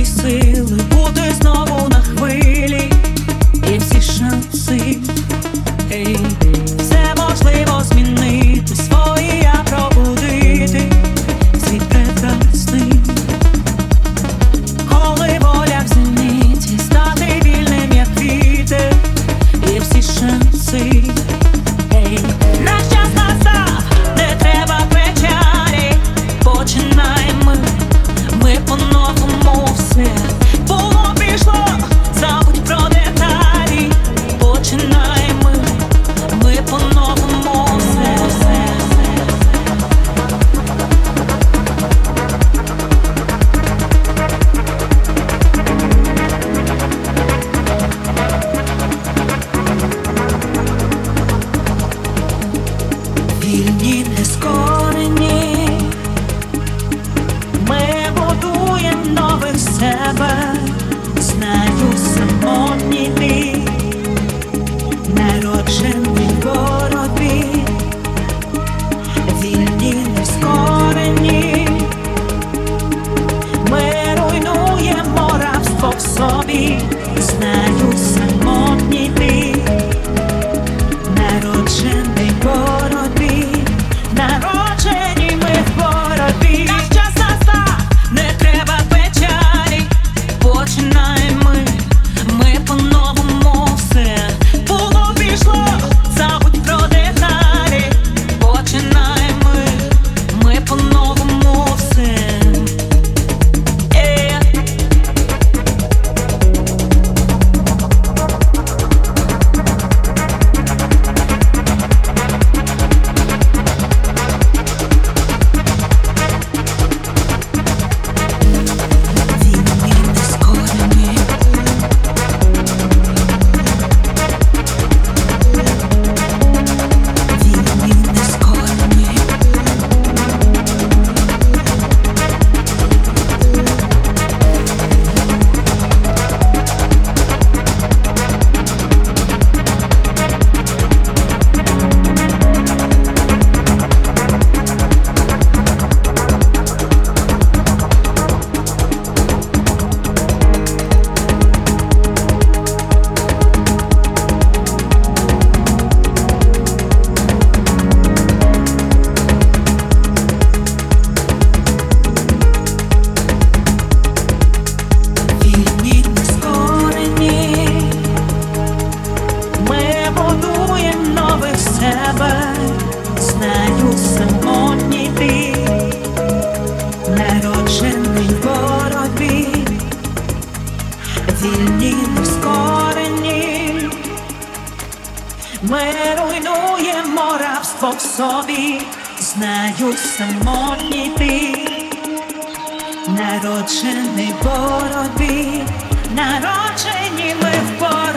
нові сили, бути знову на хвилі. Є всі шанси, все можливо змінити, свої я пробудити. Світ прекрасний, коли воля в зеніті, стати вільним, як вітер. Є всі шанси. Наш час настав, не треба печалі, починаємо, ми по-новому все. Було пішло, забудь про деталі, починаємо, ми по-новому все. Вільні, нескорені, ми будуємо нових себе. Знаю, самотній ти, народжений в боротьбі. Вільні, нескорені, ми руйнуємо рабство в собі. Знаю, самотній ти, народжений в боротьбі. Народжені ми в боротьбі. Наш час настав, не треба печалі, починаємо ми по-новому все. Було пішло, забудь про деталі, починаємо ми по-новому все. Знаю, самотній ти, народжений в боротьбі. Вільні, нескорені, ми руйнуємо рабство в собі. Знаю, самотній ти, народжений в боротьбі. Народжені ми в боротьбі.